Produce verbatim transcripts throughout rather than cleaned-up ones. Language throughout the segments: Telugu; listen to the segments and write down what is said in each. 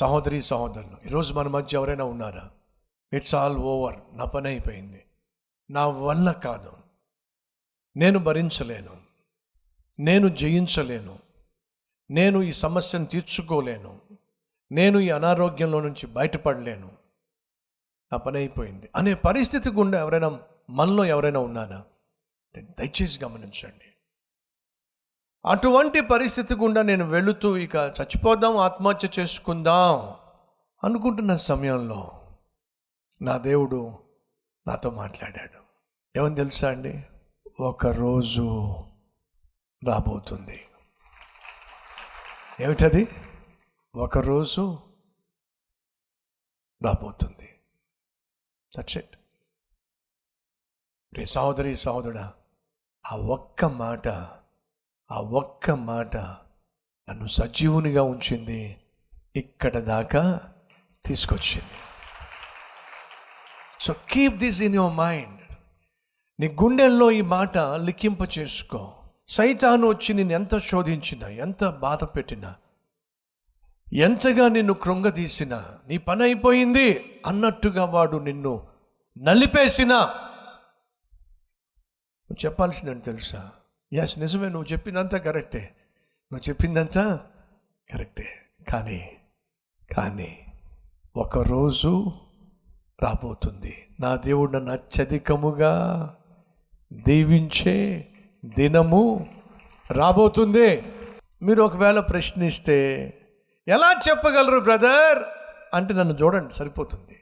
సహోదరి సహోదరులు, ఈరోజు మన మధ్య ఎవరైనా ఉన్నారా? ఇట్స్ ఆల్ ఓవర్, నా పని అయిపోయింది, నా వల్ల కాదు, నేను భరించలేను, నేను జయించలేను, నేను ఈ సమస్యను తీర్చుకోలేను, నేను ఈ అనారోగ్యంలో నుంచి బయటపడలేను, నా పని అయిపోయింది అనే పరిస్థితి గుండా ఎవరైనా మనలో ఎవరైనా ఉన్నారా? దయచేసి గమనించండి. అటువంటి పరిస్థితి గుండా నేను వెళుతూ ఇక చచ్చిపోదాం, ఆత్మహత్య చేసుకుందాం అనుకుంటున్న సమయంలో నా దేవుడు నాతో మాట్లాడాడు. ఏమని తెలుసా అండి? ఒకరోజు రాబోతుంది. ఏమిటది? ఒకరోజు రాబోతుంది. That's it. రే సహోదరి సహోదరుడా, ఆ ఒక్క మాట ఆ ఒక్క మాట నన్ను సజీవునిగా ఉంచింది, ఇక్కడ దాకా తీసుకొచ్చింది. So keep this in your mind. నీ గుండెల్లో ఈ మాట లిఖింప చేసుకో. సైతాను వచ్చి నేను ఎంత శోధించినా, ఎంత బాధ పెట్టినా, ఎంతగా నిన్ను కృంగదీసినా, నీ పని అయిపోయింది అన్నట్టుగా వాడు నిన్ను నలిపేసినా, నువ్వు చెప్పాల్సిందని తెలుసా? ఎస్, నిజమే, నువ్వు చెప్పిందంతా కరెక్టే, నువ్వు చెప్పిందంతా కరెక్టే, కానీ కానీ ఒకరోజు రాబోతుంది. నా దేవుడు నన్ను అత్యధికముగా దీవించే దినము రాబోతుంది. మీరు ఒకవేళ ప్రశ్నిస్తే ఎలా చెప్పగలరు బ్రదర్ అంటే, నన్ను చూడండి సరిపోతుంది.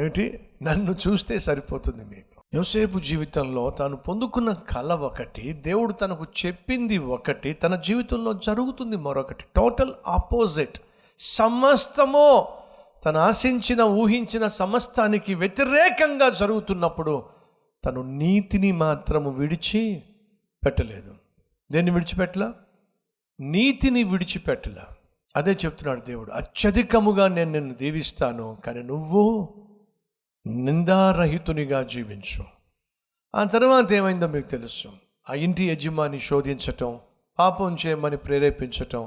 ఏమిటి? నన్ను చూస్తే సరిపోతుంది మీకు. యోసేపు జీవితంలో తాను పొందుకున్న కళ ఒకటి, దేవుడు తనకు చెప్పింది ఒకటి, తన జీవితంలో జరుగుతుంది మరొకటి. Total opposite. సమస్తము తను ఆశించిన ఊహించిన సమస్తానికి వ్యతిరేకంగా జరుగుతున్నప్పుడు తను నీతిని మాత్రము విడిచి పెట్టలేదు. దేన్ని విడిచిపెట్టలా? నీతిని విడిచిపెట్టలా. అదే చెప్తున్నాడు దేవుడు, అత్యధికముగా నేను నిన్ను దీవిస్తాను, కానీ నువ్వు నిందారహితునిగా జీవించు. ఆ తర్వాత ఏమైందో మీకు తెలుసు. ఆ ఇంటి యజమాని శోధించటం, పాపం చేయమని ప్రేరేపించటం,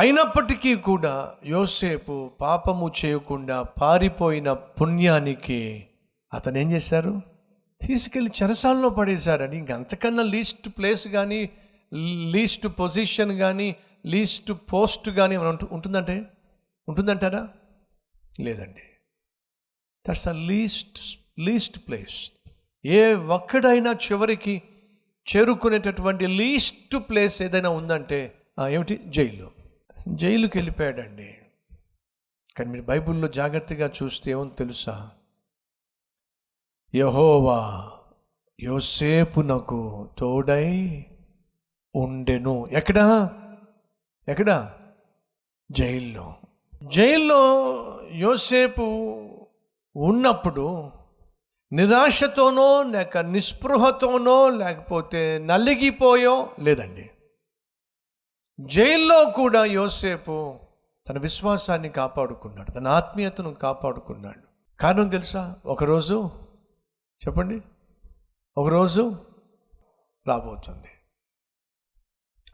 అయినప్పటికీ కూడా యోసేపు పాపము చేయకుండా పారిపోయిన పుణ్యానికి అతను ఏం చేశారు? తీసుకెళ్ళి చెరసాలలో పడేశారని. ఇంకంతకన్నా లీస్ట్ ప్లేస్ కానీ, లీస్ట్ పొజిషన్ కానీ, లీస్ట్ పోస్ట్ కానీ ఏమైనా ఉంటుందంటే ఉంటుందంటారా? లేదండి. That's a least least place. ఏ ఒక్కడైనా చివరికి చేరుకునేటటువంటి లీస్ట్ ప్లేస్ ఏదైనా ఉందంటే ఏమిటి? జైలు. జైలుకి వెళ్ళిపోయాడండి. కానీ మీరు బైబిల్లో జాగ్రత్తగా చూస్తే ఏమో తెలుసా? యెహోవా యోసేపునకు తోడై ఉండెను. ఎక్కడా? ఎక్కడా? జైల్లో. జైల్లో యోసేపు ఉన్నప్పుడు నిరాశతోనో లేక నిస్పృహతోనో లేకపోతే నలిగిపోయో లేదండి. జైల్లో కూడా యోసేపు తన విశ్వాసాన్ని కాపాడుకున్నాడు, తన ఆత్మీయతను కాపాడుకున్నాడు. కారణం తెలుసా? ఒకరోజు, చెప్పండి, ఒకరోజు రాబోతుంది.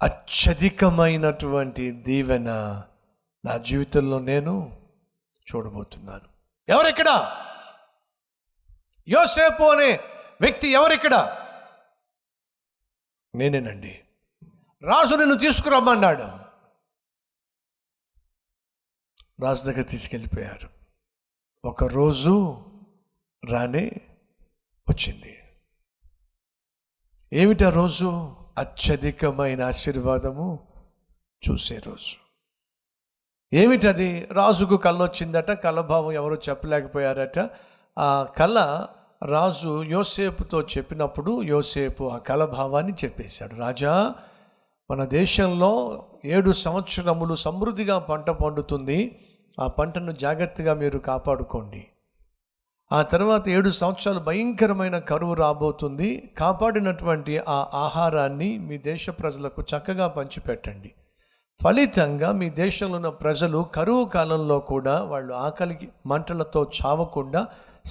అత్యధికమైనటువంటి దీవెన నా జీవితంలో నేను చూడబోతున్నాను. ఎవరెక్కడ? యోసేపు అనే వ్యక్తి ఎవరెక్కడ? నేనేనండి. రాజు నిన్ను తీసుకురమ్మన్నాడు, రాజు దగ్గర తీసుకెళ్ళిపోయారు. ఒకరోజు రానే వచ్చింది. ఏమిటా రోజు? అత్యధికమైన ఆశీర్వాదము చూసే రోజు. ఏమిటది? రాజుకు కళ వచ్చిందట. కళభావం ఎవరో చెప్పలేకపోయారట. ఆ కళ రాజు యోసేపుతో చెప్పినప్పుడు యోసేపు ఆ కళభావాన్ని చెప్పేశాడు. రాజా, మన దేశంలో ఏడు సంవత్సరములు సమృద్ధిగా పంట పండుతుంది, ఆ పంటను జాగ్రత్తగా మీరు కాపాడుకోండి. ఆ తర్వాత ఏడు సంవత్సరాలు భయంకరమైన కరువు రాబోతుంది, కాపాడినటువంటి ఆ ఆహారాన్ని మీ దేశ ప్రజలకు చక్కగా పంచిపెట్టండి. ఫలితంగా మీ దేశంలో ఉన్న ప్రజలు కరువు కాలంలో కూడా వాళ్ళు ఆకలికి మంటలతో చావకుండా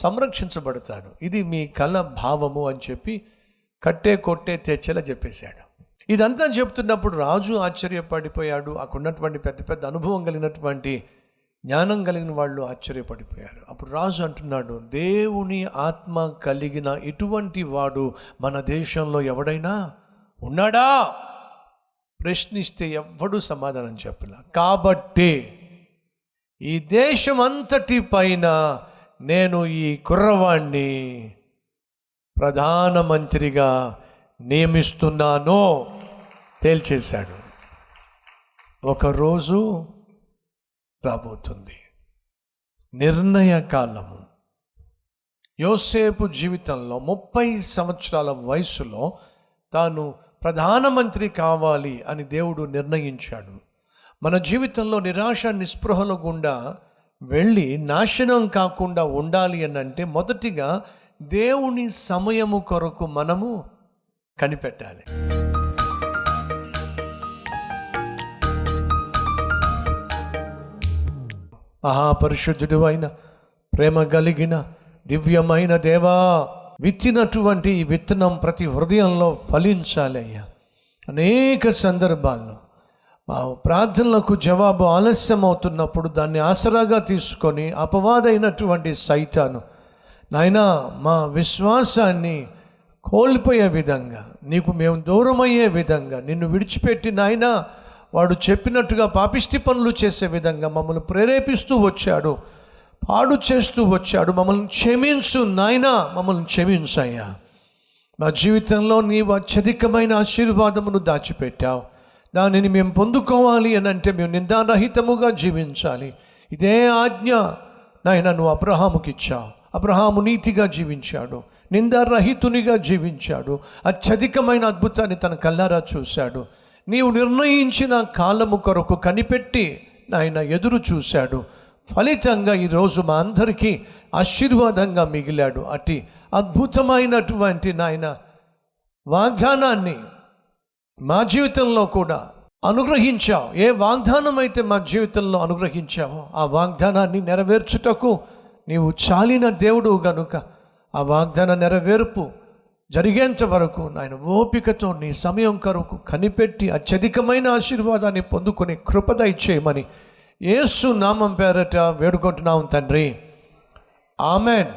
సంరక్షించబడతారు. ఇది మీ కళ భావము అని చెప్పి కట్టే కొట్టే తెచ్చేలా చెప్పేశాడు. ఇదంతా చెప్తున్నప్పుడు రాజు ఆశ్చర్యపడిపోయాడు. అక్కడ ఉన్నటువంటి పెద్ద పెద్ద అనుభవం కలిగినటువంటి జ్ఞానం కలిగిన వాళ్ళు ఆశ్చర్యపడిపోయారు. అప్పుడు రాజు అంటున్నాడు, దేవుని ఆత్మ కలిగిన ఇటువంటి వాడు మన దేశంలో ఎవడైనా ఉన్నాడా? ప్రశ్నిస్తే ఎవ్వడూ సమాధానం చెప్పలే. కాబట్టి ఈ దేశం అంతటి పైన నేను ఈ కుర్రవాణ్ణి ప్రధానమంత్రిగా నియమిస్తున్నాను తేల్చేశాడు. ఒకరోజు రాబోతుంది, నిర్ణయ కాలము. యోసేపు జీవితంలో ముప్పై సంవత్సరాల వయసులో తాను ప్రధానమంత్రి కావాలి అని దేవుడు నిర్ణయించాడు. మన జీవితంలో నిరాశ నిస్పృహల గుండా వెళ్ళి నాశనం కాకుండా ఉండాలి అని అంటే మొదటిగా దేవుని సమయము కొరకు మనము కనిపెట్టాలి. మహాపరిశుద్ధుడు అయిన ప్రేమ కలిగిన దివ్యమైన దేవా, విత్తినటువంటి ఈ విత్తనం ప్రతి హృదయంలో ఫలించాలి అయ్యా. అనేక సందర్భాల్లో మా ప్రార్థనలకు జవాబు ఆలస్యం అవుతున్నప్పుడు దాన్ని ఆసరాగా తీసుకొని అపవాదైనటువంటి సైతాను నాయనా మా విశ్వాసాన్ని కోల్పోయే విధంగా, నీకు మేము దూరమయ్యే విధంగా, నిన్ను విడిచిపెట్టి నాయనా వాడు చెప్పినట్టుగా పాపిష్టి పనులు చేసే విధంగా మమ్మల్ని ప్రేరేపిస్తూ వచ్చాడు, పాడు చేస్తూ వచ్చాడు. మమ్మల్ని క్షమించు నాయనా, మమ్మల్ని క్షమించయ్యా. మా జీవితంలో నీవు అత్యధికమైన ఆశీర్వాదమును దాచిపెట్టావు. దానిని మేము పొందుకోవాలి అని అంటే మేము నిందారహితముగా జీవించాలి. ఇదే ఆజ్ఞ నాయన నువ్వు అబ్రహాముకి ఇచ్చావు. అబ్రహాము నీతిగా జీవించాడు, నిందారహితునిగా జీవించాడు, అత్యధికమైన అద్భుతాన్ని తన కళ్ళారా చూశాడు. నీవు నిర్ణయించిన కాలము కొరకు కనిపెట్టి నాయన ఎదురు చూశాడు. ఫలితంగా ఈరోజు మా అందరికీ ఆశీర్వాదంగా మిగిలాడు. అటు అద్భుతమైనటువంటి నాయన వాగ్దానాన్ని మా జీవితంలో కూడా అనుగ్రహించావు. ఏ వాగ్దానం అయితే మా జీవితంలో అనుగ్రహించావో ఆ వాగ్దానాన్ని నెరవేర్చుటకు నీవు చాలిన దేవుడు గనుక ఆ వాగ్దాన నెరవేర్పు జరిగేంత వరకు నాయన ఓపికతో నీ సమయం కొరకు కనిపెట్టి అత్యధికమైన ఆశీర్వాదాన్ని పొందుకునే కృప దయచేయమని యేసు నామం పేరట వేడుకుంటున్నాం తండ్రి. ఆమెన్.